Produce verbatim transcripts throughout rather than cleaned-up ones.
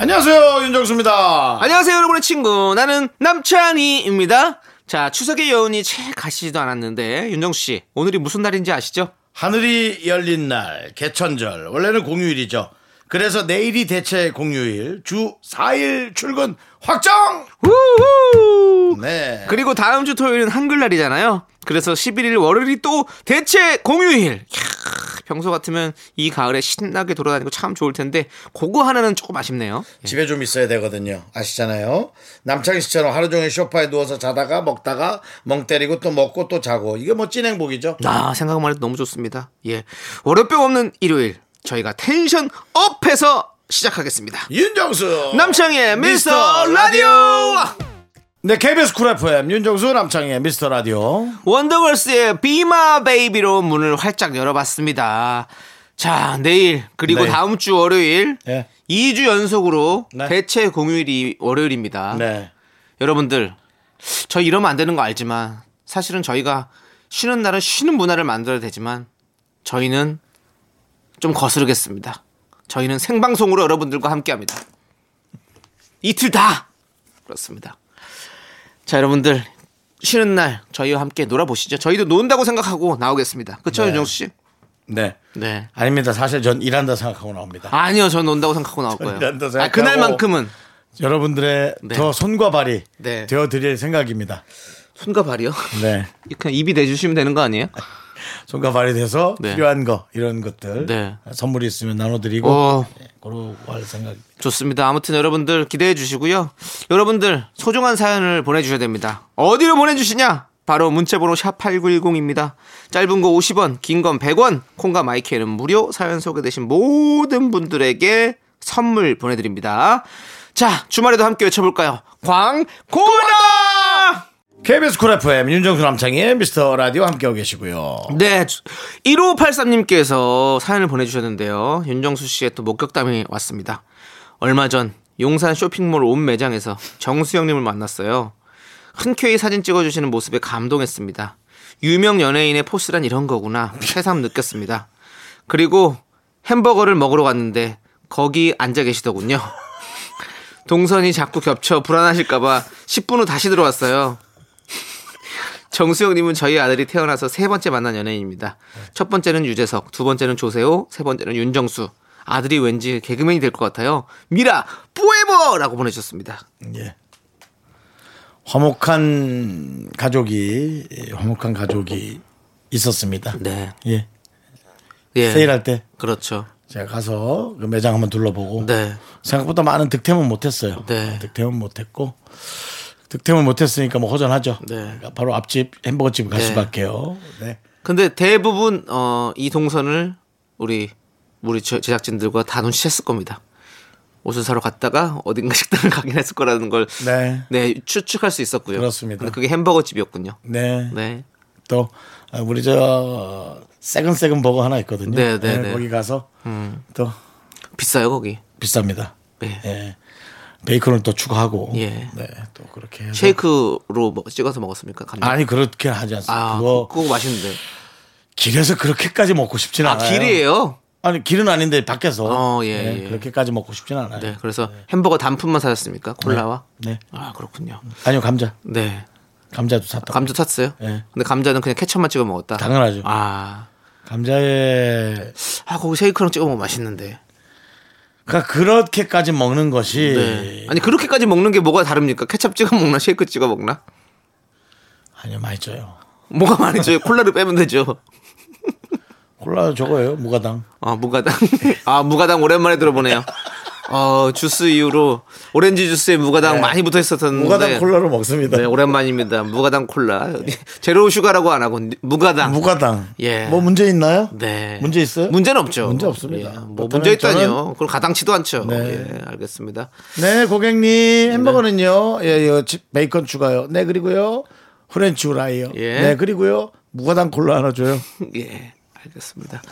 안녕하세요, 윤정수입니다. 안녕하세요, 여러분의 친구. 나는 남창희입니다. 자, 추석의 여운이 채 가시지도 않았는데, 윤정수씨, 오늘이 무슨 날인지 아시죠? 하늘이 열린 날, 개천절. 원래는 공휴일이죠. 그래서 내일이 대체 공휴일, 주 사 일 출근 확정! 우후! 네. 그리고 다음 주 토요일은 한글날이잖아요. 그래서 십일 일 월요일이 또 대체 공휴일. 평소 같으면 이 가을에 신나게 돌아다니고 참 좋을 텐데 그거 하나는 조금 아쉽네요. 집에 좀 있어야 되거든요. 아시잖아요. 남창희 씨처럼 하루 종일 소파에 누워서 자다가 먹다가 멍 때리고 또 먹고 또 자고. 이게 멋진 행복이죠. 아, 생각만 해도 너무 좋습니다. 예, 월요병 없는 일요일 저희가 텐션 업해서 시작하겠습니다. 윤정수 남창희의 미스터 라디오, 라디오. 네, 케이비에스 쿨 에프엠 윤정수 남창희의 미스터 라디오. 원더걸스의 Be My Baby로 문을 활짝 열어봤습니다. 자, 내일 그리고 네. 다음 주 월요일 네. 이 주 연속으로 네. 대체 공휴일이 월요일입니다. 네. 여러분들 저희 이러면 안 되는 거 알지만 사실은 저희가 쉬는 날은 쉬는 문화를 만들어야 되지만 저희는 좀 거스르겠습니다. 저희는 생방송으로 여러분들과 함께합니다. 이틀 다 그렇습니다. 자, 여러분들 쉬는 날 저희와 함께 놀아보시죠. 저희도 논다고 생각하고 나오겠습니다. 그렇죠, 네. 윤정수 씨? 네. 네. 아닙니다. 사실 전 일한다 생각하고 나옵니다. 아니요, 전 논다고 생각하고 나올 거예요. 일한다 생각하고. 아, 그날만큼은 여러분들의 네. 더 손과 발이 네. 되어드릴 생각입니다. 손과 발이요? 네. 그냥 입이 돼주시면 되는 거 아니에요? 손과 발이 돼서 네. 필요한 거 이런 것들 네. 선물이 있으면 나눠드리고 어... 네, 그러고 할 생각입니다. 좋습니다. 아무튼 여러분들 기대해 주시고요. 여러분들 소중한 사연을 보내주셔야 됩니다. 어디로 보내주시냐? 바로 문자번호 샵팔구일공입니다. 짧은 거 오십 원, 긴 건 백 원, 콩과 마이크는 무료. 사연 소개되신 모든 분들에게 선물 보내드립니다. 자, 주말에도 함께 외쳐볼까요? 광고라! 케이비에스 쿨 에프엠 윤정수 남창희의 미스터 라디오 함께하고 계시고요. 네, 일오팔삼님께서 사연을 보내주셨는데요. 윤정수 씨의 또 목격담이 왔습니다. 얼마 전 용산 쇼핑몰 온 매장에서 정수영님을 만났어요. 흔쾌히 사진 찍어주시는 모습에 감동했습니다. 유명 연예인의 포스란 이런 거구나 새삼 느꼈습니다. 그리고 햄버거를 먹으러 갔는데 거기 앉아 계시더군요. 동선이 자꾸 겹쳐 불안하실까봐 십 분 후 다시 들어왔어요. 정수영님은 저희 아들이 태어나서 세 번째 만난 연예인입니다. 첫 번째는 유재석, 두 번째는 조세호, 세 번째는 윤정수. 아들이 왠지 개그맨이 될 것 같아요. 미라 포에버라고 보내주셨습니다. 예. 화목한 가족이 화목한 가족이 있었습니다. 네. 예. 예. 세일할 때. 그렇죠. 제가 가서 그 매장 한번 둘러보고. 네. 생각보다 많은 득템은 못했어요. 네. 득템은 못했고. 득템은 못했으니까 뭐 허전하죠. 네. 그러니까 바로 앞집 햄버거 집 갈 네. 수밖에요. 네. 근데 대부분 어, 이 동선을 우리 우리 제작진들과 다 눈치챘을 겁니다. 옷을 사러 갔다가 어딘가 식당을 가긴 했을 거라는 걸 네, 네 추측할 수 있었고요. 그렇습니다. 근데 그게 햄버거 집이었군요. 네. 네. 또 우리 저 새근새근 버거 하나 있거든요. 네, 네, 네. 거기 가서 음. 또 비싸요 거기. 비쌉니다. 네. 네. 베이컨을 또 추가하고, 예. 네, 또 그렇게 해서. 쉐이크로 찍어서 먹었습니까? 감자? 아니 그렇게 하지 않습니다. 아, 그거, 그거 맛있는데 길에서 그렇게까지 먹고 싶지는 아, 않아요. 길이에요? 아니 길은 아닌데 밖에서 어, 예, 네, 예. 그렇게까지 먹고 싶지는 않아요. 네, 그래서 네. 햄버거 단품만 사셨습니까? 콜라와? 네. 네. 아 그렇군요. 아니요 감자. 네. 감자도 샀다. 감자 샀어요? 네. 근데 감자는 그냥 케첩만 찍어 먹었다. 당연하죠. 아 감자에 아 거기 쉐이크랑 찍어 먹으면 맛있는데. 그러니까 그렇게까지 먹는 것이 네. 아니 그렇게까지 먹는 게 뭐가 다릅니까? 케첩 찍어 먹나 쉐이크 찍어 먹나? 아니요 많이 쪄요. 뭐가 많이 쪄요? 콜라를 빼면 되죠. 콜라 저거예요 무가당. 아 무가당. 아 무가당 오랜만에 들어보네요. 어, 주스 이후로 오렌지 주스에 무가당 네. 많이 붙어 있었던 무가당 콜라로 먹습니다. 네, 오랜만입니다. 무가당 콜라. 네. 제로 슈가라고 안 하고 무가당. 무가당. 예. 뭐 문제 있나요? 네. 문제 있어요? 문제는 없죠. 문제 없습니다. 예. 뭐 문제 있다니요. 저는... 그걸 가당치도 않죠. 네. 예, 알겠습니다. 네, 고객님 햄버거는요. 예, 예, 베이컨 추가요. 네, 그리고요. 프렌치 후라이요. 예. 네, 그리고요. 무가당 콜라 하나 줘요. 예. 알겠습니다.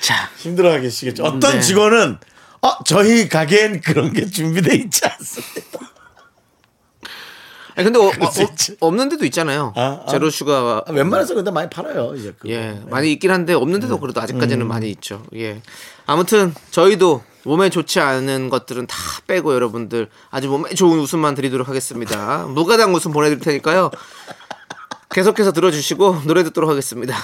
자, 힘들어하게 계시겠죠. 어떤 네. 직원은 어, 저희 가게엔 그런 게 준비되어 있지 않습니다. 아니, 근데 어, 어, 없는 데도 있잖아요. 아, 아, 제로 슈가. 아, 웬만해서 근데 많이 팔아요. 이제 예, 네. 많이 있긴 한데 없는 데도 네. 그래도 아직까지는 음. 많이 있죠. 예. 아무튼 저희도 몸에 좋지 않은 것들은 다 빼고 여러분들 아주 몸에 좋은 웃음만 드리도록 하겠습니다. 무가당 웃음 보내드릴 테니까요. 계속해서 들어주시고 노래 듣도록 하겠습니다.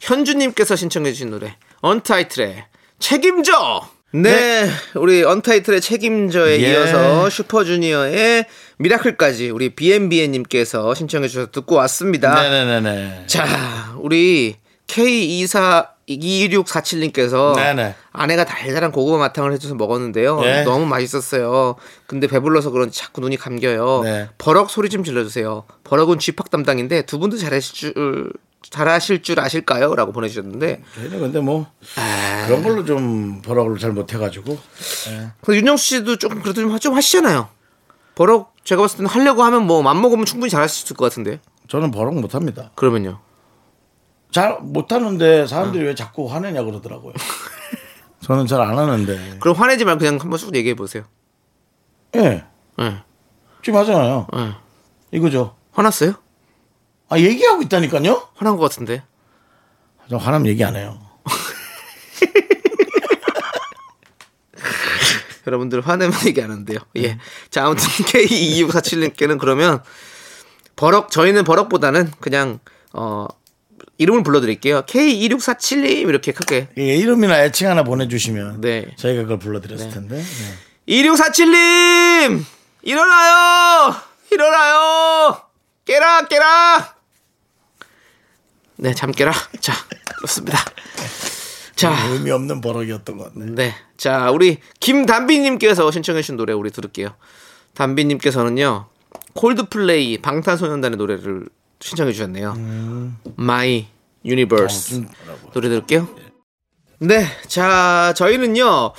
현주님께서 신청해 주신 노래 언타이틀의 책임져. 네, 네. 우리 언타이틀의 책임져에 예. 이어서 슈퍼주니어의 미라클까지 우리 비앤비앤님께서 신청해 주셔서 듣고 왔습니다. 네네네. 자, 우리 케이 이사이육사칠님께서 네네. 아내가 달달한 고구마 마탕을 해줘서 먹었는데요. 네. 너무 맛있었어요. 근데 배불러서 그런지 자꾸 눈이 감겨요. 네. 버럭 소리 좀 질러주세요. 버럭은 쥐팍 담당인데 두 분도 잘하실 줄 잘하실 줄 아실까요? 라고 보내주셨는데 저희는 근데 뭐 아... 그런 걸로 좀 버럭을 잘 못해가지고 네. 윤정수 씨도 조금 그래도 좀, 좀 하시잖아요. 버럭 제가 봤을 때는 하려고 하면 뭐 맘먹으면 충분히 잘할 수 있을 것 같은데 저는 버럭 못합니다. 그러면요? 잘 못하는데 사람들이 어. 왜 자꾸 화내냐 그러더라고요. 저는 잘 안 하는데. 그럼 화내지 말고 그냥 한번 쑥 얘기해 보세요. 예. 예. 지금 하잖아요. 예. 이거죠. 화났어요? 아, 얘기하고 있다니까요? 화난 것 같은데. 저 화나면 얘기 안 해요. 여러분들 화내면 얘기 안 한대요. 예. 자, 아무튼 케이 이이육사칠님께는 그러면 버럭, 저희는 버럭보다는 그냥, 어, 이름을 불러드릴게요. 케이 이육사칠님 이렇게 크게 예, 이름이나 애칭 하나 보내주시면 네. 저희가 그걸 불러드렸을 네. 텐데 네. 이육사칠님 일어나요 일어나요 깨라 깨라 네 잠 깨라. 자 좋습니다. 자, 의미 없는 버럭이었던 것 같네. 네. 자 우리 김담비님께서 신청해 주신 노래 우리 들을게요. 담비님께서는요 콜드플레이 방탄소년단의 노래를 신청해 주셨네요. 음. My Universe 노래 들을게요. 네, 자 저희는요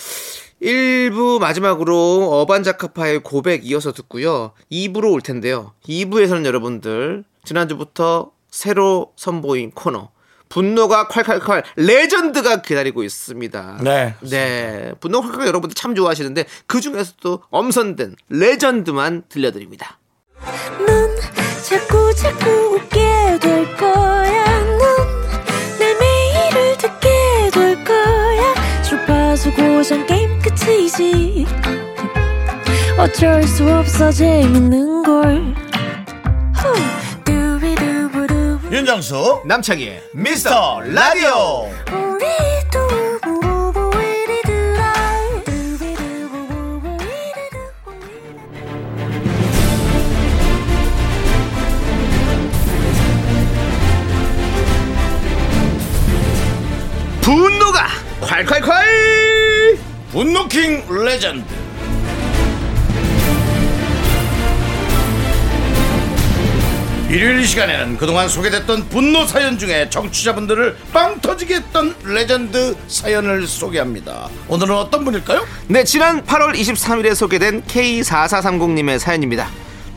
일 부 마지막으로 어반자카파의 고백 이어서 듣고요 이 부로 올 텐데요. 이 부에서는 여러분들 지난주부터 새로 선보인 코너 분노가 콸콸콸 레전드가 기다리고 있습니다. 네, 네, 분노가 콸콸콸 여러분들 참 좋아하시는데 그 중에서도 엄선된 레전드만 들려드립니다. 자꾸 자꾸 웃게 될 거야. 넌 내 매일을 듣게 될 거야. 주파수 고정 게임 끝이지. 어쩔 수 없어 재밌는 걸. 윤정수 남창희 미스터 라디오. 분노가 콸콸콸 분노킹 레전드. 일요일 이 시간에는 그동안 소개됐던 분노 사연 중에 정치자분들을 빵 터지게 했던 레전드 사연을 소개합니다. 오늘은 어떤 분일까요? 네, 지난 팔월 이십삼일에 소개된 케이 사사삼공님의 사연입니다.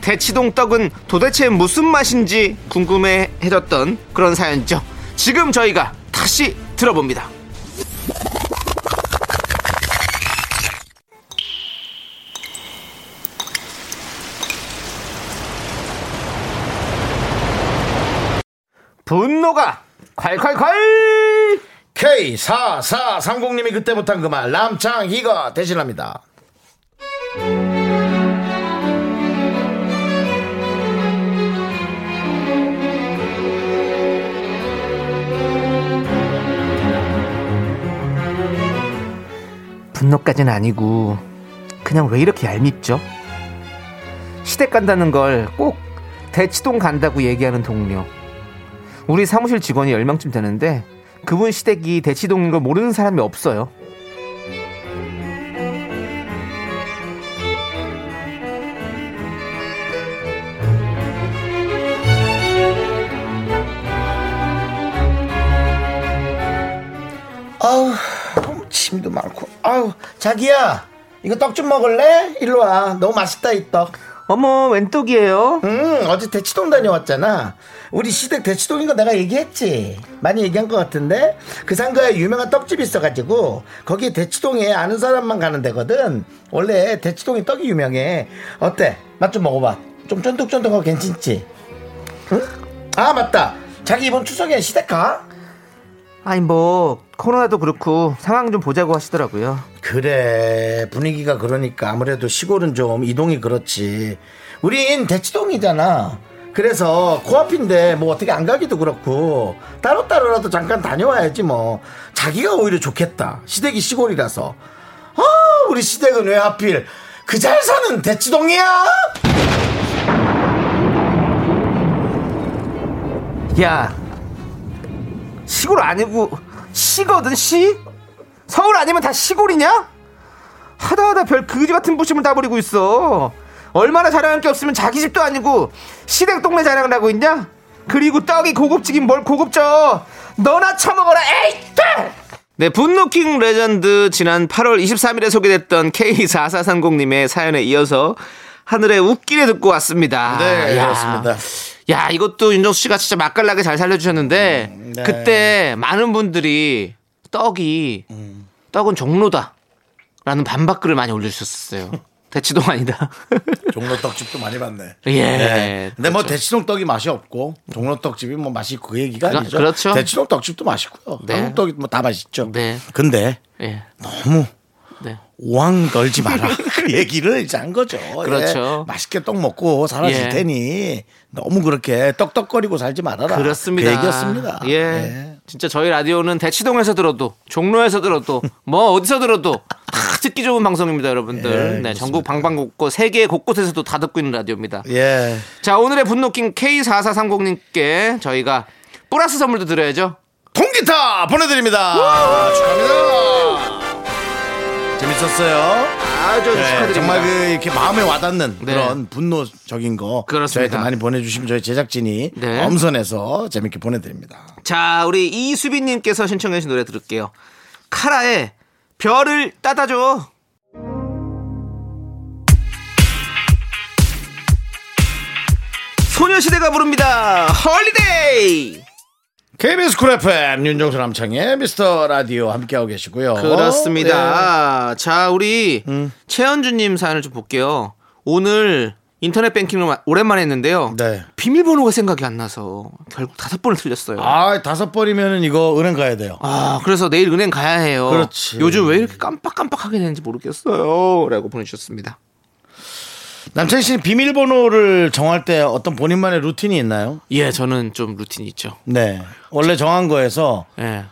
대치동 떡은 도대체 무슨 맛인지 궁금해해졌던 그런 사연이죠. 지금 저희가 다시 들어봅니다. 분노가 콸콸콸. 케이 사사삼공님이 그때 못한 그 말 남창희가 대신합니다. 분노까지는 아니고 그냥 왜 이렇게 얄밉죠? 시댁 간다는 걸 꼭 대치동 간다고 얘기하는 동료. 우리 사무실 직원이 열 명쯤 되는데 그분 시댁이 대치동인 걸 모르는 사람이 없어요. 아우 침도 많고. 아우 자기야 이거 떡 좀 먹을래? 일로 와. 너무 맛있다 이 떡. 어머 웬 떡이에요? 응 어제 대치동 다녀왔잖아. 우리 시댁 대치동인 거 내가 얘기했지. 많이 얘기한 것 같은데 그 상가에 유명한 떡집이 있어가지고 거기 대치동에 아는 사람만 가는 데거든. 원래 대치동이 떡이 유명해. 어때? 맛 좀 먹어봐. 좀 쫀득쫀득하고 괜찮지? 응? 아 맞다 자기 이번 추석에 시댁 가? 아니 뭐 코로나도 그렇고 상황 좀 보자고 하시더라고요. 그래 분위기가 그러니까 아무래도 시골은 좀 이동이 그렇지. 우린 대치동이잖아. 그래서 코앞인데 뭐 어떻게 안 가기도 그렇고 따로따로라도 잠깐 다녀와야지. 뭐 자기가 오히려 좋겠다. 시댁이 시골이라서. 아 우리 시댁은 왜 하필 그 잘 사는 대치동이야? 야 시골 아니고 시거든 시? 서울 아니면 다 시골이냐? 하다하다 별 그지 같은 부심을 다 부리고 있어. 얼마나 자랑할 게 없으면 자기 집도 아니고 시댁 동네 자랑을 하고 있냐? 그리고 떡이 고급지긴 뭘 고급져. 너나 처먹어라 에이! 네, 분노킹 레전드 지난 팔월 이십삼일에 소개됐던 케이 사사삼공님의 사연에 이어서 하늘의 웃기를 듣고 왔습니다. 네 그렇습니다. 야 이것도 윤정수 씨가 진짜 맛깔나게 잘 살려주셨는데 음, 네. 그때 많은 분들이 떡이 음. 떡은 종로다라는 반박글을 많이 올려주셨어요. 대치동 아니다. 종로 떡집도 많이 봤네. 예. 네. 근데 그렇죠. 뭐 대치동 떡이 맛이 없고 종로 떡집이 뭐 맛이 있고 그 얘기가 그러, 아니죠. 그렇죠. 대치동 떡집도 맛있고요. 네. 한국 떡이 뭐 다 맛있죠. 네. 근데 예. 너무. 네. 오왕 걸지 마라. 그 얘기를 이제 한 거죠. 그렇죠. 예, 맛있게 떡 먹고 살아줄 예. 테니 너무 그렇게 떡떡거리고 살지 말아라. 그렇습니다. 그 얘기였습니다. 예. 예. 진짜 저희 라디오는 대치동에서 들어도 종로에서 들어도 뭐 어디서 들어도 다 듣기 좋은 방송입니다, 여러분들. 예, 네, 그렇습니다. 전국 방방곡곡 세계 곳곳에서도 다 듣고 있는 라디오입니다. 예. 자, 오늘의 분노킹 케이 사사삼공님께 저희가 플러스 선물도 드려야죠. 통기타 보내드립니다. 우우! 축하합니다. 재밌었어요. 아주 네, 축하드립니다. 정말 그 이렇게 마음에 와닿는 네. 그런 분노적인 거 그렇습니다. 저희한테 많이 보내주시면 저희 제작진이 네. 엄선해서 재밌게 보내드립니다. 자, 우리 이수빈님께서 신청해주신 노래 들을게요. 카라의 별을 따다줘. 소녀시대가 부릅니다. 홀리데이. 케이비에스 쿨 에프엠 윤정수 남창의 미스터 라디오 함께하고 계시고요. 그렇습니다. 네. 자 우리 음. 최현주님 사연을 좀 볼게요. 오늘 인터넷 뱅킹을 오랜만에 했는데요. 네. 비밀번호가 생각이 안 나서 결국 다섯 번을 틀렸어요. 아 다섯 번이면은 이거 은행 가야 돼요. 아 그래서 내일 은행 가야 해요. 그렇지. 요즘 왜 이렇게 깜빡깜빡하게 되는지 모르겠어요.라고 보내주셨습니다. 남창희 씨는 비밀번호를 정할 때 어떤 본인만의 루틴이 있나요? 예, 저는 좀 루틴이 있죠. 네. 원래 정한 거에서 네.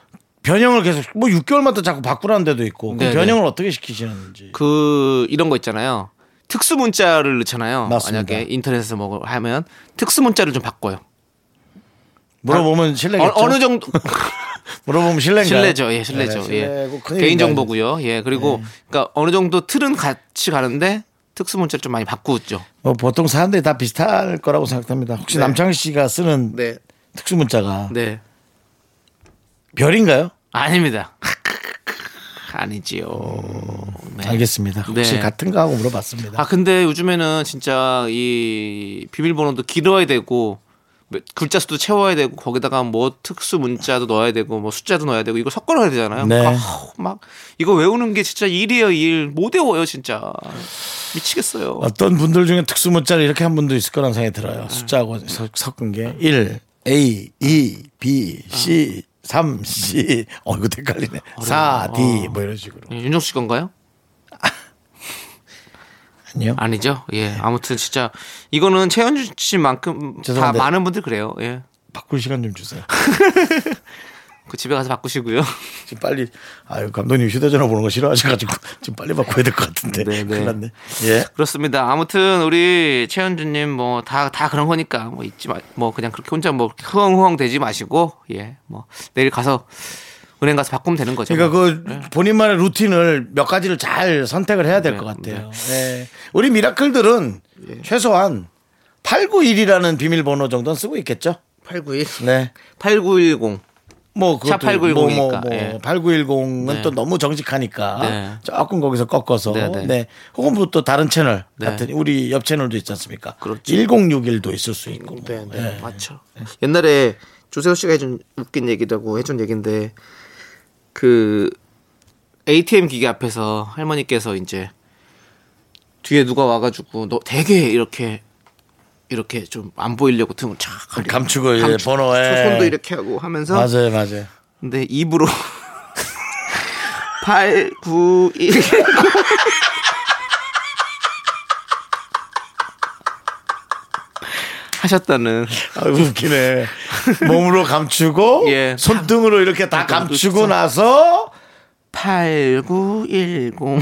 변형을 계속 뭐 육 개월마다 자꾸 바꾸라는 데도 있고 그 변형을 어떻게 시키시는지. 그 이런 거 있잖아요. 특수 문자를 넣잖아요. 맞습니다. 만약에 인터넷에서 뭐 하면 특수 문자를 좀 바꿔요. 물어보면 실례겠죠. 어, 어느 정도 물어보면 실례인가요? 실례죠. 예, 실례죠. 네, 실례고 예. 개인 정보고요. 예. 그리고 네. 그러니까 어느 정도 틀은 같이 가는데 특수 문자를 좀 많이 바꾸었죠. 뭐 보통 사람들이 다 비슷할 거라고 생각합니다. 혹시 네. 남창희 씨가 쓰는 네. 특수 문자가 네. 별인가요? 아닙니다. 아니지요. 음, 네. 알겠습니다. 혹시 네. 같은가 하고 물어봤습니다. 아 근데 요즘에는 진짜 이 비밀번호도 길어야 되고 글자 수도 채워야 되고 거기다가 뭐 특수 문자도 넣어야 되고 뭐 숫자도 넣어야 되고 이거 섞어놔야 되잖아요. 네. 아우, 막 이거 외우는 게 진짜 일이에요 일. 못 외워요 진짜. 미치겠어요. 어떤 분들 중에 특수 문자를 이렇게 한 분도 있을 거란 생각이 들어요. 숫자하고 섞은 게 일, A, 이, B, C, 삼, C. 어 이거 헷갈리네. 사, D 뭐 이런 식으로. 윤정수 씨 건가요? 아니요. 아니죠. 예. 네. 아무튼 진짜 이거는 최현주 씨만큼 다 많은 분들 그래요. 예. 바꿀 시간 좀 주세요. 그 집에 가서 바꾸시고요. 지금 빨리 아유 감독님 휴대전화 보는 거 싫어하셔가지고 지금 빨리 바꿔야 될 것 같은데. 네, 네. 큰일 났네. 예. 그렇습니다. 아무튼 우리 최현주님 뭐 다 다 그런 거니까 뭐 잊지 마. 뭐 그냥 그렇게 혼자 뭐 흥흥 대지 마시고 예. 뭐 내일 가서. 은행 가서 바꾸면 되는 거죠. 그러니까 그 네. 본인만의 루틴을 몇 가지를 잘 선택을 해야 될 것 네, 같아요. 네. 네. 우리 미라클들은 네. 최소한 팔구일이라는 비밀번호 정도는 쓰고 있겠죠. 팔구일? 네. 팔구일공. 뭐 차 팔구일공이니까 뭐, 뭐, 뭐 예. 팔구일공은 네. 또 너무 정직하니까 네. 조금 거기서 꺾어서 네, 네. 네. 혹은 또 다른 채널 네. 같은 우리 옆 채널도 있지 않습니까? 그렇죠. 천육십일도 있을 수 있고 네, 네. 네. 맞죠. 네. 옛날에 조세호 씨가 해준 웃긴 얘기라고 해준 얘기인데 그 에이티엠 기계 앞에서 할머니께서 이제 뒤에 누가 와가지고 너 되게 이렇게 이렇게 좀 안 보이려고 등을 착 감추고 감추, 번호에 손도 이렇게 하고 하면서 맞아요 맞아요. 근데 입으로 팔, 구, 일 하셨다는. 아, 웃기네. 몸으로 감추고 예. 손등으로 이렇게 다 감추고 그렇죠. 나서 팔, 구, 일, 공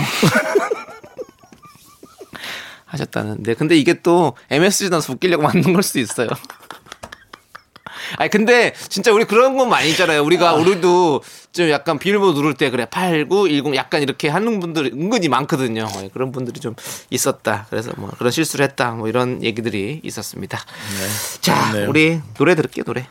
하셨다는데 근데 이게 또 엠에스지 나서 웃기려고 만든 걸 수도 있어요. 아니 근데 진짜 우리 그런 건 많이 있잖아요. 우리가 우리도 좀 약간 비밀번호 누를 때 그래 팔, 구, 일, 공 약간 이렇게 하는 분들이 은근히 많거든요. 그런 분들이 좀 있었다. 그래서 뭐 그런 실수를 했다. 뭐 이런 얘기들이 있었습니다. 네. 자 네. 우리 노래 들을게요. 노래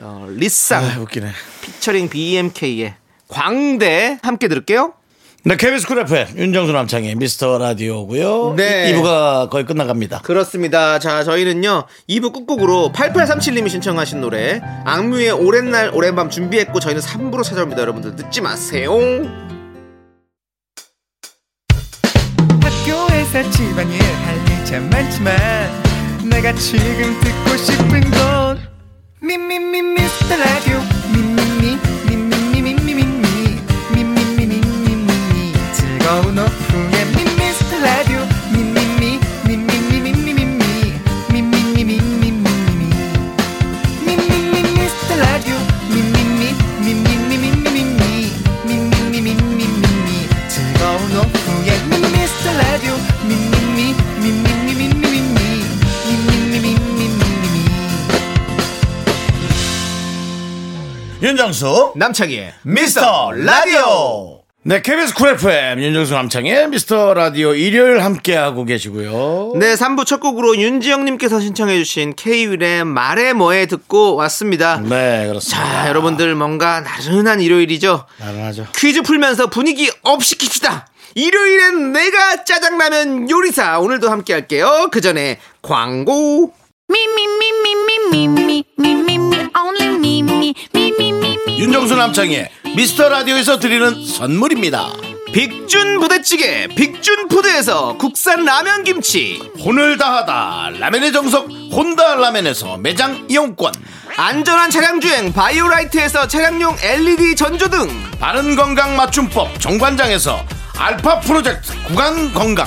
어, 리쌍 아, 웃기네. 피처링 비엠케이의 광대 함께 들을게요. 네, 케이비에스 쿨 에프엠 윤정수 남창희 미스터 라디오고요. 네. 이 부가 거의 끝나갑니다. 그렇습니다. 자, 저희는요. 이 부 끝곡으로 팔팔삼칠님이 신청하신 노래 악뮤의 오랜 날 오랜 밤 준비했고 저희는 삼 부로 찾아옵니다. 여러분들 늦지 마세요. 학교에서 집안일 할 일 참 많지만 내가 지금 듣고 싶은 건 미미미 미스터 라디오 미미미 윤정수 남창희의 미스터 라디오. 네, 케이비에스 쿨 에프엠 윤정수 남창의 미스터 라디오 일요일 함께하고 계시고요. 네, 삼 부 첫 곡으로 윤지영님께서 신청해주신 K윌의 말해 뭐해 듣고 왔습니다. 네, 그렇습니다. 자, 여러분들 뭔가 나른한 일요일이죠. 나른하죠. 퀴즈 풀면서 분위기 업 시킵시다. 일요일엔 내가 짜장라면 요리사. 오늘도 함께할게요. 그 전에 광고. 윤정수 남창의 미스터라디오에서 드리는 선물입니다. 빅준 부대찌개 빅준푸드에서 국산 라면 김치, 혼을 다하다 라면의 정석 혼다 라면에서 매장 이용권, 안전한 차량주행 바이오라이트에서 차량용 엘이디 전조등, 바른건강 맞춤법 정관장에서 알파 프로젝트 구간건강,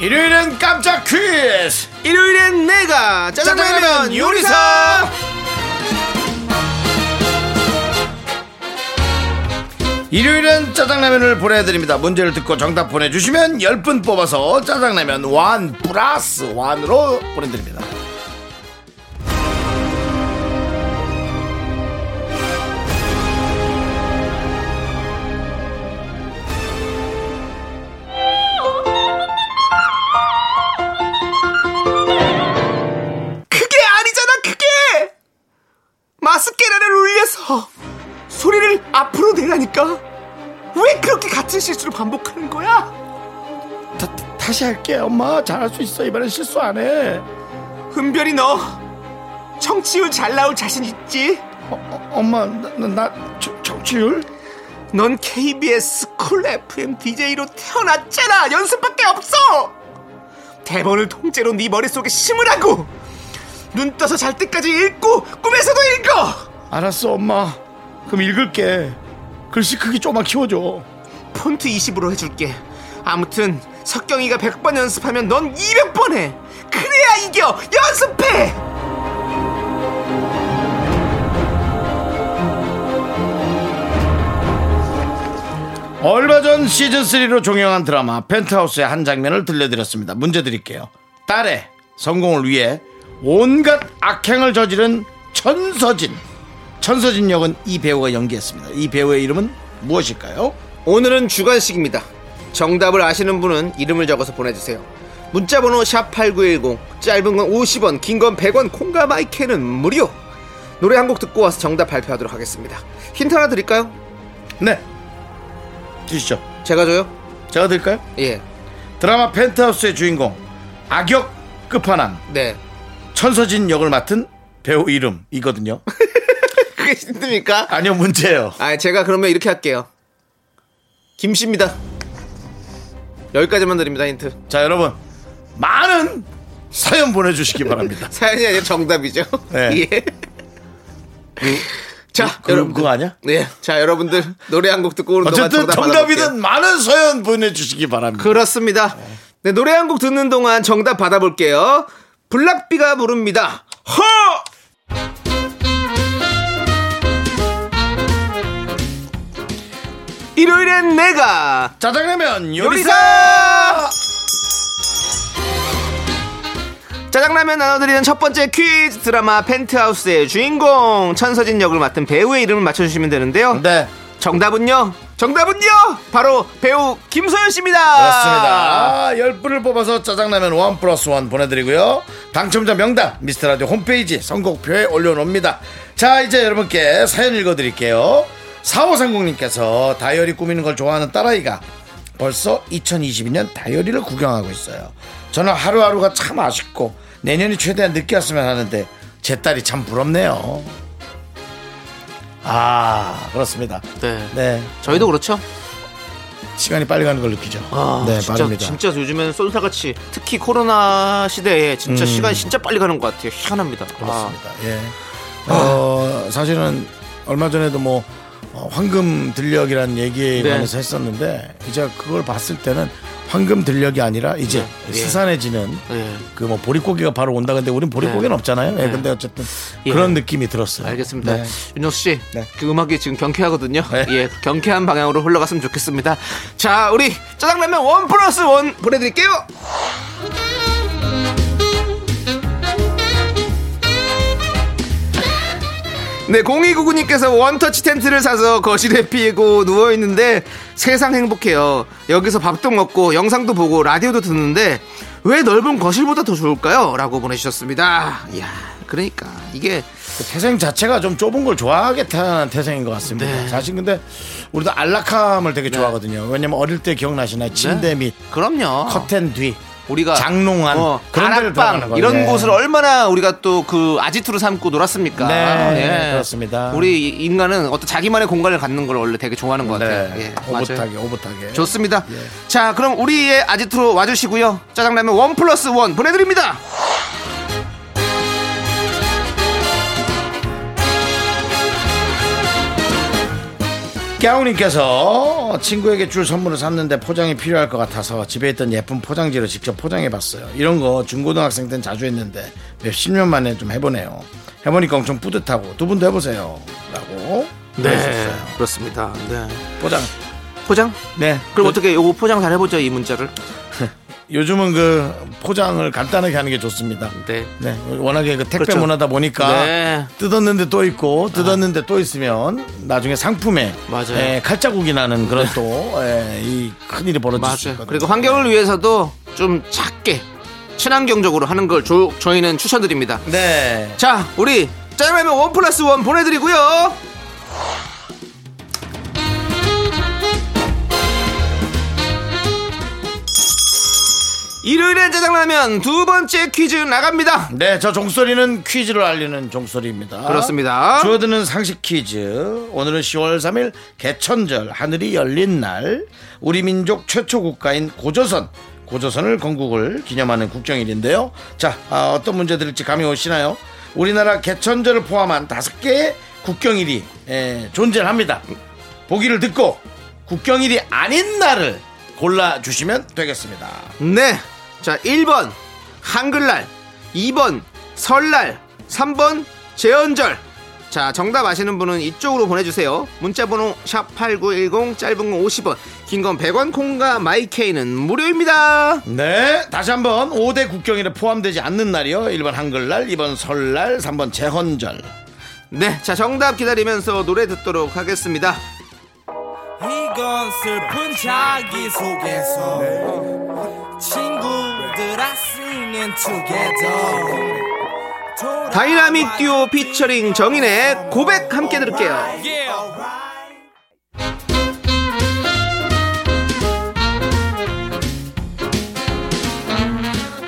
일요일엔 깜짝 퀴즈. 일요일엔 내가 짜장라면 요리사. 일요일엔 짜장라면을 보내드립니다. 문제를 듣고 정답 보내주시면 십 분 뽑아서 짜장라면 일 플러스 일으로 보내드립니다. 마스케라를 울려서 소리를 앞으로 내라니까 왜 그렇게 같은 실수를 반복하는 거야? 다, 다시 할게. 엄마 잘할 수 있어. 이번엔 실수 안 해. 은별이 너 청취율 잘 나올 자신 있지? 어, 어, 엄마 나, 나, 나 저, 청취율? 넌 케이비에스 쿨 에프엠 디제이로 태어났잖아. 연습밖에 없어. 대본을 통째로 네 머릿속에 심으라고. 눈 떠서 잘 때까지 읽고 꿈에서도 읽어. 알았어 엄마, 그럼 읽을게. 글씨 크기 조금만 키워줘. 폰트 이십으로 해줄게. 아무튼 석경이가 백 번 연습하면 넌 이백 번 해. 그래야 이겨. 연습해. 얼마 전 시즌삼로 종영한 드라마 펜트하우스의 한 장면을 들려드렸습니다. 문제 드릴게요. 딸의 성공을 위해 온갖 악행을 저지른 천서진. 천서진 역은 이 배우가 연기했습니다. 이 배우의 이름은 무엇일까요? 오늘은 주관식입니다. 정답을 아시는 분은 이름을 적어서 보내주세요. 문자번호 샵팔구일공, 짧은 건 오십 원, 긴 건 백 원, 콩과 마이크는 무료. 노래 한 곡 듣고 와서 정답 발표하도록 하겠습니다. 힌트 하나 드릴까요? 네, 주시죠. 제가 줘요? 제가 드릴까요? 예. 드라마 펜트하우스의 주인공 악역 끝판왕, 네, 천서진 역을 맡은 배우 이름이거든요. 그게 힌트입니까? 아니요, 문제예요. 아, 제가 그러면 이렇게 할게요. 김씨입니다. 여기까지만 드립니다. 힌트. 자, 여러분 많은 사연 보내주시기 바랍니다. 사연이 아니라 정답이죠. 네. 예. 그, 자, 그, 여러분 그거 아니야? 네. 자, 여러분들 노래 한 곡 듣고 오는 동안 어쨌든 정답이든 받아볼게요. 많은 사연 보내주시기 바랍니다. 그렇습니다. 네. 네, 노래 한 곡 듣는 동안 정답 받아볼게요. 블락비가 부릅니다. 허! 일요일엔 내가 짜장라면 요리사. 짜장라면 나눠드리는 첫 번째 퀴즈, 드라마 펜트하우스의 주인공 천서진 역을 맡은 배우의 이름을 맞춰주시면 되는데요. 네. 정답은요, 정답은요 바로 배우 김소연 씨입니다. 그렇습니다. 아, 십 분을 뽑아서 짜장라면 일 플러스 일 보내드리고요, 당첨자 명단 미스터라디오 홈페이지 선곡표에 올려놓습니다. 자, 이제 여러분께 사연 읽어드릴게요. 사오삼공님께서 다이어리 꾸미는 걸 좋아하는 딸아이가 벌써 이천이십이 년 다이어리를 구경하고 있어요. 저는 하루하루가 참 아쉽고 내년이 최대한 늦게 왔으면 하는데 제 딸이 참 부럽네요. 아, 그렇습니다. 네, 네. 저희도 그렇죠. 시간이 빨리 가는 걸 느끼죠. 아, 네, 진짜 빠릅니다. 진짜 요즘에는 쏜사같이, 특히 코로나 시대에 진짜 음. 시간이 진짜 빨리 가는 것 같아요. 희한합니다. 그렇습니다. 아. 예. 어, 아. 사실은 얼마 전에도 뭐 어, 황금 들녘이라는 얘기에 관해서 네. 했었는데, 이제 그걸 봤을 때는 황금 들녘이 아니라 이제 네. 스산해지는 네. 그 뭐 보릿고기가 바로 온다. 근데 우린 보릿고기는 네. 없잖아요. 네. 네. 근데 어쨌든 예. 그런 느낌이 들었어요. 알겠습니다. 네. 윤정수 씨, 네. 그 음악이 지금 경쾌하거든요. 네. 예, 경쾌한 방향으로 흘러갔으면 좋겠습니다. 자, 우리 짜장라면 일 플러스 일 보내드릴게요. 네, 공이구구님께서 원터치 텐트를 사서 거실에 피고 누워있는데 세상 행복해요. 여기서 밥도 먹고 영상도 보고 라디오도 듣는데 왜 넓은 거실보다 더 좋을까요? 라고 보내주셨습니다. 이야, 그러니까 이게 그 태생 자체가 좀 좁은 걸 좋아하게 태어난 태생인 것 같습니다. 네. 사실 근데 우리도 안락함을 되게 네. 좋아하거든요. 왜냐면 어릴 때 기억나시나요? 침대 네. 밑, 그럼요, 커튼 뒤, 우리가 장롱한 어, 가락방 이런 네. 곳을 얼마나 우리가 또 그 아지트로 삼고 놀았습니까. 네, 아, 예. 그렇습니다. 우리 인간은 어떤 자기만의 공간을 갖는 걸 원래 되게 좋아하는 것 같아요. 네. 예, 오붓하게 오붓하게 좋습니다. 예. 자, 그럼 우리의 아지트로 와주시고요, 짜장라면 일 플러스 일 보내드립니다. 깨우님께서 친구에게 줄 선물을 샀는데 포장이 필요할 것 같아서 집에 있던 예쁜 포장지를 직접 포장해봤어요. 이런 거 중고등학생 때는 자주 했는데 몇십 년 만에 좀 해보네요. 해보니까 엄청 뿌듯하고 두 분도 해보세요 라고. 네, 네, 그렇습니다. 네. 포장 포장? 네. 그럼 그, 어떻게 요거 포장 잘 해보죠, 이 문자를. 요즘은 그 포장을 간단하게 하는 게 좋습니다. 네. 네. 워낙에 그 택배 그렇죠. 문화다 보니까 네. 뜯었는데 또 있고 뜯었는데 아. 또 있으면 나중에 상품에 에, 칼자국이 나는 그런 네. 또 이 큰일이 벌어질 맞아요. 수 있거든요. 그리고 환경을 위해서도 좀 작게 친환경적으로 하는 걸 조, 저희는 추천드립니다. 네. 자, 우리 짜장라면 일 플러스 일 보내드리고요. 일요일에 짜장라면 두 번째 퀴즈 나갑니다. 네, 저 종소리는 퀴즈를 알리는 종소리입니다. 그렇습니다. 주어드는 상식 퀴즈. 오늘은 시월 삼일 개천절, 하늘이 열린 날. 우리 민족 최초 국가인 고조선 고조선을 건국을 기념하는 국정일인데요. 자, 아, 어떤 문제 드릴지 감이 오시나요? 우리나라 개천절을 포함한 다섯 개의 국경일이 에, 존재합니다. 보기를 듣고 국경일이 아닌 날을 골라주시면 되겠습니다. 네. 자, 일 번 한글날, 이 번 설날, 삼 번 제헌절. 자, 정답 아시는 분은 이쪽으로 보내주세요. 문자번호 샵팔구일공, 짧은 건 오십 원, 긴 건 백 원, 콩과 마이케이는 무료입니다. 네, 다시 한번 오 대 국경일에 포함되지 않는 날이요. 일 번 한글날, 이 번 설날, 삼 번 제헌절. 네, 자, 정답 기다리면서 노래 듣도록 하겠습니다. 이건 슬픈 자기 속에서 친구들아 singing together. 다이나믹 듀오 피처링 정인의 고백 함께 들을게요.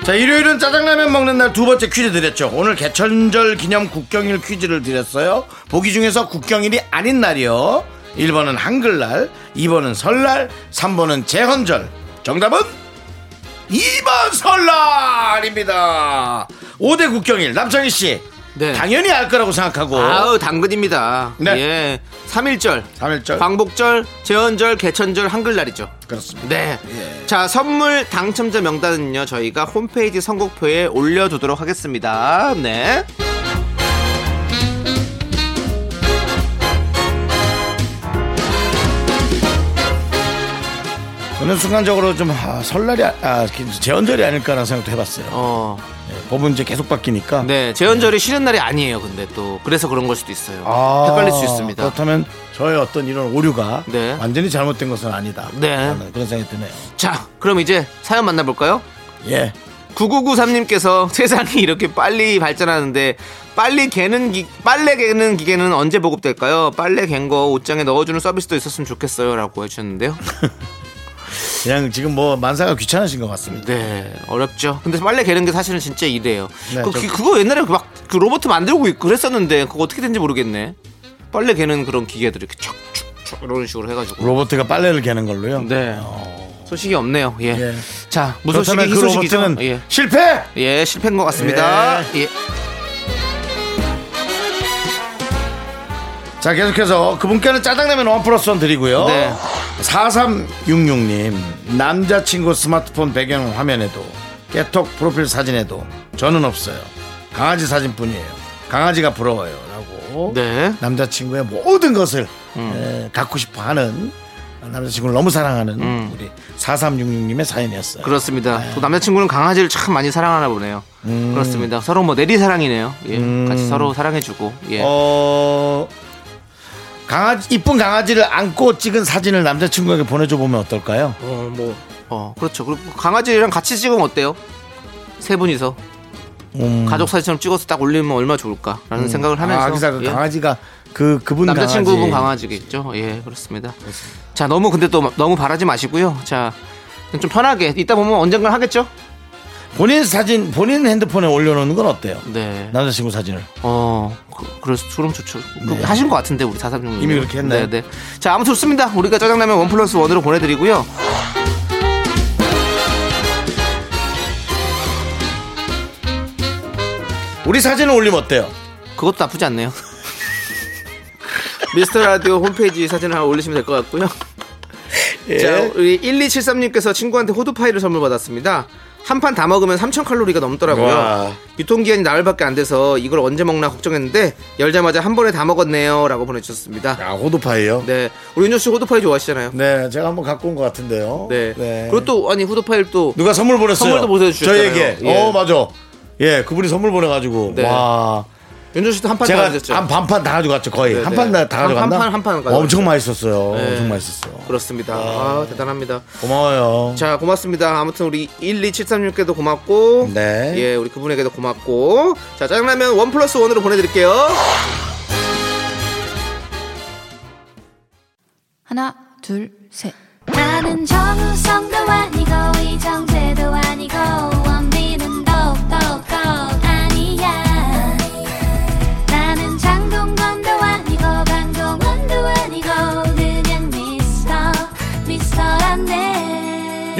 자, 일요일은 짜장라면 먹는 날 두 번째 퀴즈 드렸죠. 오늘 개천절 기념 국경일 퀴즈를 드렸어요. 보기 중에서 국경일이 아닌 날이요. 일 번은 한글날, 이 번은 설날, 삼 번은 제헌절. 정답은 이 번 설날입니다. 오 대 국경일 남창희씨, 네, 당연히 알 거라고 생각하고. 아우, 당근입니다. 네. 예. 삼일절, 삼일절, 광복절, 제헌절, 개천절, 한글날이죠. 그렇습니다. 네. 예. 자, 선물 당첨자 명단은요, 저희가 홈페이지 선곡표에 올려두도록 하겠습니다. 네. 저는 순간적으로 좀 아, 설날이 아, 제헌절이 아닐까라는 생각도 해봤어요. 어. 네, 법은 이제 계속 바뀌니까. 네, 제헌절이 네. 쉬는 날이 아니에요. 근데 또 그래서 그런 걸 수도 있어요. 아, 헷갈릴 수 있습니다. 그렇다면 저의 어떤 이런 오류가 네. 완전히 잘못된 것은 아니다. 네, 그런 생각이 드네요. 자, 그럼 이제 사연 만나볼까요? 예. 구구구삼님께서 세상이 이렇게 빨리 발전하는데 빨리 개는 기, 빨래 개는 기계는 언제 보급될까요? 빨래 갠 거 옷장에 넣어주는 서비스도 있었으면 좋겠어요 라고 해주셨는데요. 그냥 지금 뭐 만사가 귀찮으신 것 같습니다. 네, 어렵죠. 근데 빨래 개는 게 사실은 진짜 일이에요. 네, 그, 저... 그거 옛날에 막 그 로봇 만들고 그랬었는데 그거 어떻게 된지 모르겠네. 빨래 개는 그런 기계들이 이렇게 촥촥촥 이런 식으로 해가지고 로봇가 빨래를 개는 걸로요. 네. 어... 소식이 없네요. 예. 예. 자, 무소식이 희소식이죠. 그 로봇은 예. 실패. 예, 실패인 것 같습니다. 예. 예. 자, 계속해서 그분께는 짜장라면 일 플러스 일 드리고요. 네. 사삼육육님, 남자친구 스마트폰 배경 화면에도 깨톡 프로필 사진에도 저는 없어요. 강아지 사진뿐이에요. 강아지가 부러워요 라고. 네. 남자친구의 모든 것을 음. 에, 갖고 싶어하는, 남자친구를 너무 사랑하는 음. 우리 사삼육육님의 사연이었어요. 그렇습니다. 또 남자친구는 강아지를 참 많이 사랑하나 보네요. 음. 그렇습니다. 서로 뭐 내리사랑이네요. 예. 음. 같이 서로 사랑해주고. 예. 어... 강아지, 이쁜 강아지를 안고 찍은 사진을 남자친구에게 보내줘 보면 어떨까요? 어, 뭐, 어, 그렇죠. 그리고 강아지랑 같이 찍으면 어때요? 세 분이서 음. 가족 사진처럼 찍어서 딱 올리면 얼마나 좋을까라는 음. 생각을 하면서. 아, 그래서 그 예. 강아지가 그 그분 남자친구분 강아지. 강아지겠죠. 예, 그렇습니다. 그렇습니다. 자, 너무 근데 또 너무 바라지 마시고요. 자, 좀 편하게 이따 보면 언젠간 하겠죠. 본인 사진, 본인 핸드폰에 올려놓는 건 어때요? 네. 남자친구 사진을. 어, 그, 그래서 소름 좋죠. 네. 하신 것 같은데, 우리 사삼육. 이미 그렇게 했나요? 네네. 자, 아무튼 좋습니다. 우리가 짜장라면 일 플러스 일으로 보내드리고요. 우리 사진을 올리면 어때요? 그것도 나쁘지 않네요. 미스터 라디오 홈페이지 사진을 하나 올리시면 될 것 같고요. 예. 자, 우리 일이칠삼님께서 친구한테 호두파이를 선물 받았습니다. 한 판 다 먹으면 삼천 칼로리가 넘더라고요. 와. 유통기한이 나흘밖에 안 돼서 이걸 언제 먹나 걱정했는데 열자마자 한 번에 다 먹었네요 라고 보내주셨습니다. 아, 호두파이요? 네. 우리 윤정씨 호두파이 좋아하시잖아요. 네, 제가 한번 갖고 온 것 같은데요. 네. 네. 그리고 또 아니 호두파이를 또 누가 선물 보냈어요. 선물도 보내주셨잖아요. 저에게. 예. 어, 맞아. 예, 그분이 선물 보내가지고. 네. 와, 윤정씨도 한 판 다 가졌죠. 한 반판 다 가지고 갔죠. 거의 한 판 다 가져갔나? 한 판 한 판 가져. 엄청 맛있었어요. 네. 엄청 맛있었어요. 그렇습니다. 아, 아, 대단합니다. 고마워요. 자, 고맙습니다. 아무튼 우리 일이칠삼육께도 고맙고, 네, 예, 우리 그분에게도 고맙고. 자, 짜장라면 일 플러스 일으로 보내드릴게요. 하나, 둘, 셋. 나는 정우성도 아니고 이정재도 아니고.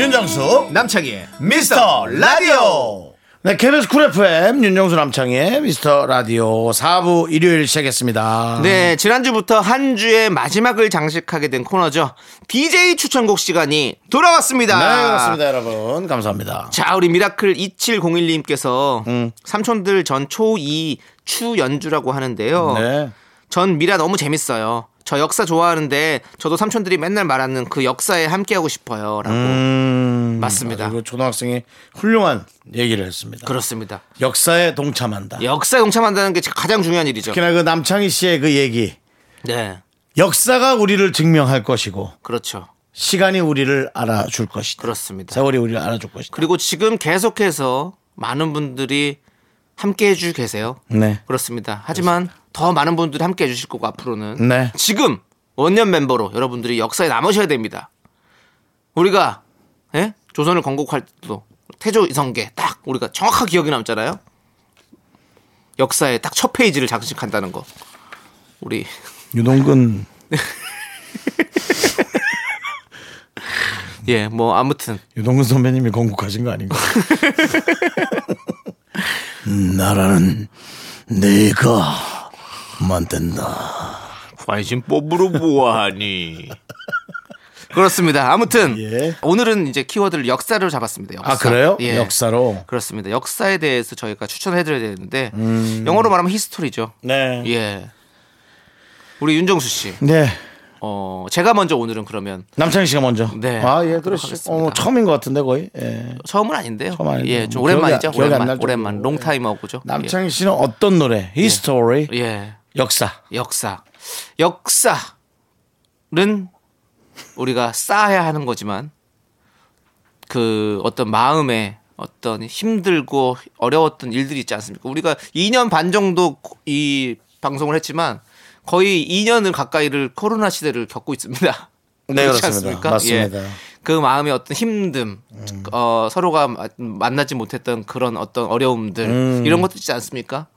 윤정수 남창희의 미스터 라디오. 네, 케이비에스 쿨 에프엠 윤정수 남창희의 미스터 라디오 사 부 일요일 시작했습니다. 네, 지난주부터 한 주의 마지막을 장식하게 된 코너죠. 디제이 추천곡 시간이 돌아왔습니다. 네, 맞습니다. 여러분 감사합니다. 자, 우리 미라클 이칠공일 님께서 음. 삼촌들 전 초이 추 연주라고 하는데요. 네. 전 미라 너무 재밌어요. 저 역사 좋아하는데 저도 삼촌들이 맨날 말하는 그 역사에 함께하고 싶어요. 라고. 음, 맞습니다. 그리고 초등학생이 훌륭한 얘기를 했습니다. 그렇습니다. 역사에 동참한다. 역사에 동참한다는 게 가장 중요한 일이죠. 특히나 그 남창희 씨의 그 얘기. 네. 역사가 우리를 증명할 것이고. 그렇죠. 시간이 우리를 알아줄 것이다. 그렇습니다. 세월이 우리를 알아줄 것이다. 그리고 지금 계속해서 많은 분들이 함께해 주고 계세요. 네. 그렇습니다. 하지만 그렇습니다. 더 많은 분들이 함께 해주실 거고 앞으로는 네. 지금 원년 멤버로 여러분들이 역사에 남으셔야 됩니다. 우리가 예? 조선을 건국할 때도 태조 이성계 딱 우리가 정확하게 기억이 남잖아요. 역사에 딱 첫 페이지를 장식한다는 거. 우리 유동근 예, 뭐 아무튼 유동근 선배님이 건국하신 거 아닌가? 나라는 네가 만든다. 관심 뽑으러 뭐하니? 그렇습니다. 아무튼 예. 오늘은 이제 키워드를 역사로 잡았습니다. 역사. 아 그래요? 예. 역사로. 그렇습니다. 역사에 대해서 저희가 추천해드려야 되는데 음. 영어로 말하면 히스토리죠. 네. 예. 우리 윤정수 씨. 네. 어 제가 먼저 오늘은 그러면 남창희 씨가 먼저. 네. 아 예, 그렇습니다. 어, 처음인 것 같은데 거의. 예. 처음은 아닌데요. 처음 아닌데. 예, 좀 오랜만이죠. 기억이, 오랜만. 기억이 오랜만. 오랜만. 롱타임하고죠. 남창희 씨는 예. 어떤 노래? 히스토리. 예. 예. 역사. 역사. 역사는 우리가 쌓아야 하는 거지만 그 어떤 마음에 어떤 힘들고 어려웠던 일들이 있지 않습니까? 우리가 이 년 반 정도 이 방송을 했지만 거의 이 년을 가까이를 코로나 시대를 겪고 있습니다. 네, 그렇지 않습니까? 맞습니다. 예. 그 마음의 어떤 힘듦, 음. 어, 서로가 만나지 못했던 그런 어떤 어려움들 음. 이런 것도 있지 않습니까?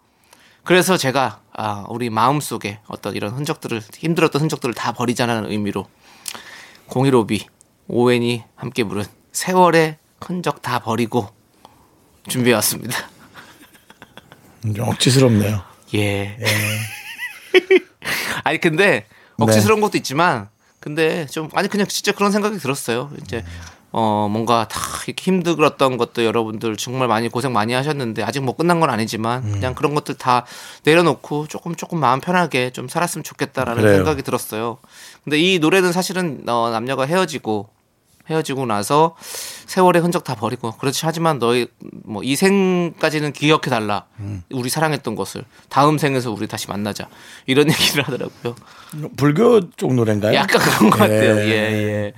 그래서 제가 아, 우리 마음속에 어떤 이런 흔적들을 힘들었던 흔적들을 다 버리자는 의미로 공일오비 오웬이 함께 부른 세월의 흔적 다 버리고 준비해왔습니다. 좀 억지스럽네요. 예. 예. 아니 근데 억지스러운 네. 것도 있지만 근데 좀 아니 그냥 진짜 그런 생각이 들었어요. 이제 어 뭔가 다 이렇게 힘들었던 것도 여러분들 정말 많이 고생 많이 하셨는데 아직 뭐 끝난 건 아니지만 음. 그냥 그런 것들 다 내려놓고 조금 조금 마음 편하게 좀 살았으면 좋겠다라는 그래요. 생각이 들었어요. 근데 이 노래는 사실은 어, 남녀가 헤어지고 헤어지고 나서 세월의 흔적 다 버리고 그렇지 하지만 너희 뭐 이 생까지는 기억해 달라 음. 우리 사랑했던 것을 다음 생에서 우리 다시 만나자 이런 얘기를 하더라고요. 불교 쪽 노래인가요? 약간 그런 것 같아요. 예예. 예, 예.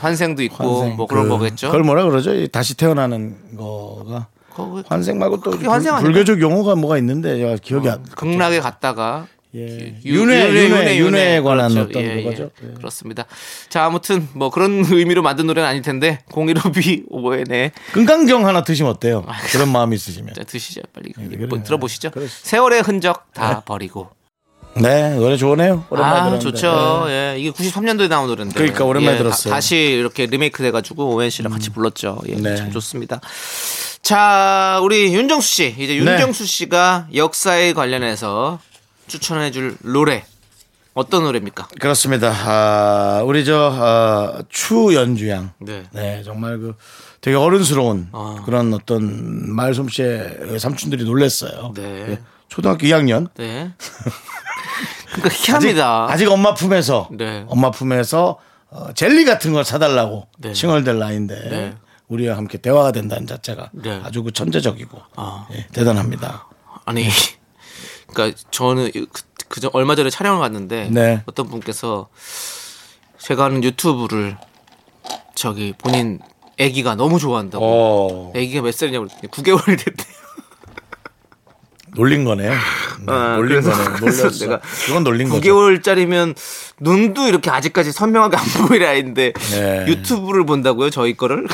환생도 있고 환생, 뭐 그런 그, 거겠죠. 그걸 뭐라 그러죠? 다시 태어나는 거가 그, 환생 말고 또 환생 불, 불교적 용어가 뭐가 있는데 기억이 어, 안. 극락에 갔다가. 예. 윤회, 윤회, 윤회에 관한 그렇죠. 어떤 예, 거죠. 예. 예. 그렇습니다. 자, 아무튼 뭐 그런 의미로 만든 노래는 아닐 텐데 공일오비 오해네. 금강경 하나 드시면 어때요? 아, 그런 마음이 있으시면. 자, 드시죠, 빨리. 예, 뭐, 들어보시죠. 그래. 세월의 흔적 다 네. 버리고. 네, 노래 좋네요. 오랜만에 아, 들었는데. 좋죠. 네. 예, 이게 구십삼 년도에 나온 노래인데. 그러니까 오랜만에 예, 들었어요. 다, 다시 이렇게 리메이크돼가지고 오웬 씨랑 음. 같이 불렀죠. 예, 네. 참 좋습니다. 자, 우리 윤정수 씨 이제 윤정수 네. 씨가 역사에 관련해서. 추천해줄 노래 어떤 노래입니까? 그렇습니다. 아, 우리 저 추 연주양. 네. 네, 정말 그 되게 어른스러운 아. 그런 어떤 말솜씨에 삼촌들이 놀랐어요. 네. 네. 초등학교 이 학년. 네. 그러니까 희한합니다. 아직, 아직 엄마 품에서 네. 엄마 품에서 어, 젤리 같은 걸 사달라고 네. 칭얼댈 나이인데 네. 우리와 함께 대화가 된다는 자체가 네. 아주 그 천재적이고 아. 네, 대단합니다. 아니. 그러니까 저는 그, 그 얼마 전에 촬영을 갔는데 네. 어떤 분께서 제가 하는 유튜브를 저기 본인 아기가 너무 좋아한다고. 아기가 몇 살이냐고 그랬더니 구 개월 됐대요. 놀린 거네요. 네, 아, 놀린 거네요. 놀렸어. 내가 그건 놀린 거죠. 구 개월짜리면 눈도 이렇게 아직까지 선명하게 안 보일 아이인데 네. 유튜브를 본다고요? 저희 거를?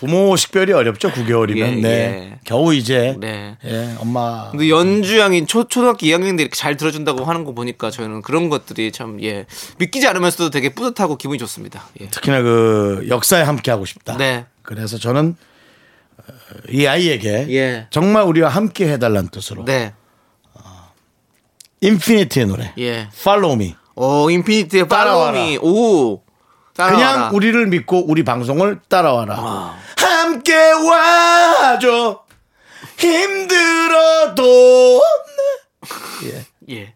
부모 식별이 어렵죠. 구 개월이면. 예, 네. 예. 겨우 이제. 네. 예, 엄마. 근데 연주양이 초, 초등학교 이 학년인데 이렇게 잘 들어준다고 하는 거 보니까 저희는 그런 것들이 참, 예. 믿기지 않으면서도 되게 뿌듯하고 기분이 좋습니다. 예. 특히나 그 역사에 함께 하고 싶다. 네. 그래서 저는 이 아이에게 예. 정말 우리와 함께 해달라는 뜻으로. 네. 어, 인피니트의 노래. 예. Follow me. 오, 인피니트의 Follow 따라와라. me. 오. 따라와라. 그냥 우리를 믿고 우리 방송을 따라와라. 와. 함께 와줘 힘들어도 예. 예.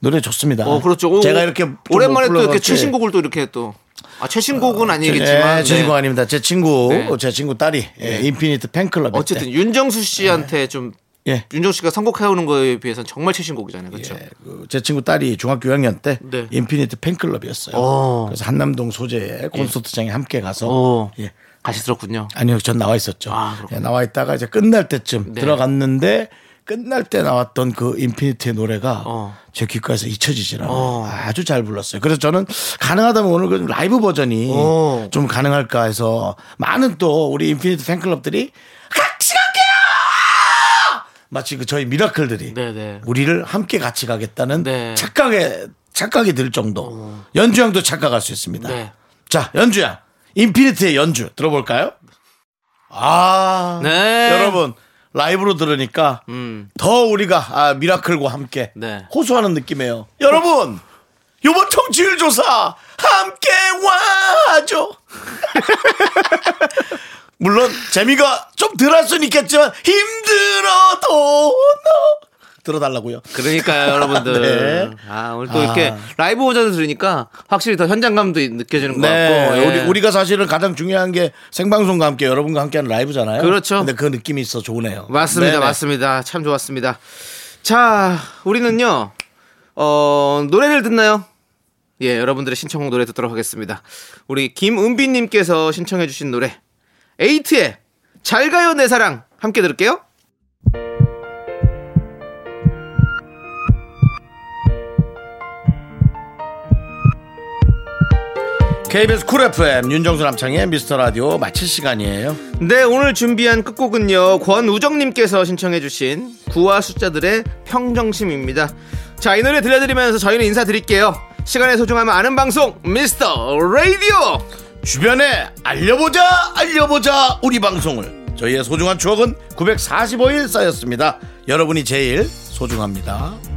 노래 좋습니다. 어, 그렇죠. 오, 제가 이렇게 오랜만에 또 이렇게 최신곡을 또 이렇게 또 아, 최신곡은 어, 아니겠지만 예, 최신곡 네. 아닙니다. 제 친구 네. 제 친구 딸이 예, 네. 인피니트 팬클럽 어쨌든 때. 윤정수 씨한테 네. 좀 예. 윤정수 씨가 선곡해오는 거에 비해서는 정말 최신곡이잖아요. 그렇죠? 예. 그 제 친구 딸이 중학교 육 학년 때 네. 인피니트 팬클럽이었어요. 오. 그래서 한남동 소재의 콘서트장에 예. 함께 가서 예. 같이 들었군요. 아니요. 전 나와 있었죠. 아, 예, 나와 있다가 이제 끝날 때쯤 네. 들어갔는데 끝날 때 나왔던 그 인피니트의 노래가 어. 제 귓가에서 잊혀지질 않아요. 어. 아주 잘 불렀어요. 그래서 저는 가능하다면 오늘 그 라이브 버전이 어. 좀 가능할까 해서 많은 또 우리 인피니트 팬클럽들이 같이 갈게요! 마치 그 저희 미라클들이 네네. 우리를 함께 같이 가겠다는 네. 착각에, 착각이 들 정도 어. 연주양도 착각할 수 있습니다. 네. 자, 연주양 인피니트의 연주 들어볼까요? 아, 네. 여러분 라이브로 들으니까 음. 더 우리가 아, 미라클과 함께 네. 호소하는 느낌이에요. 여러분 이번 청취율 조사 함께 와줘. 물론 재미가 좀 덜할 수는 있겠지만 힘들어도 no. 들어달라고요. 그러니까요, 여러분들. 네. 아, 오늘 또 아. 이렇게 라이브 버전을 들으니까 확실히 더 현장감도 느껴지는 것 네. 같고. 예. 우리, 우리가 사실은 가장 중요한 게 생방송과 함께 여러분과 함께하는 라이브잖아요. 그렇죠. 근데 그 느낌이 있어 좋네요. 맞습니다, 네네. 맞습니다. 참 좋았습니다. 자, 우리는요, 어, 노래를 듣나요? 예, 여러분들의 신청곡 노래 듣도록 하겠습니다. 우리 김은비님께서 신청해주신 노래, 에이트의 잘 가요 내 사랑 함께 들을게요. 케이비에스 쿨 에프엠 윤정수 남창희의 미스터라디오 마칠 시간이에요. 네, 오늘 준비한 끝곡은요 권우정님께서 신청해 주신 구와 숫자들의 평정심입니다. 자, 이 노래 들려드리면서 저희는 인사드릴게요. 시간의 소중함을 아는 방송 미스터라디오, 주변에 알려보자 알려보자 우리 방송을. 저희의 소중한 추억은 구백사십오 일 쌓였습니다. 여러분이 제일 소중합니다.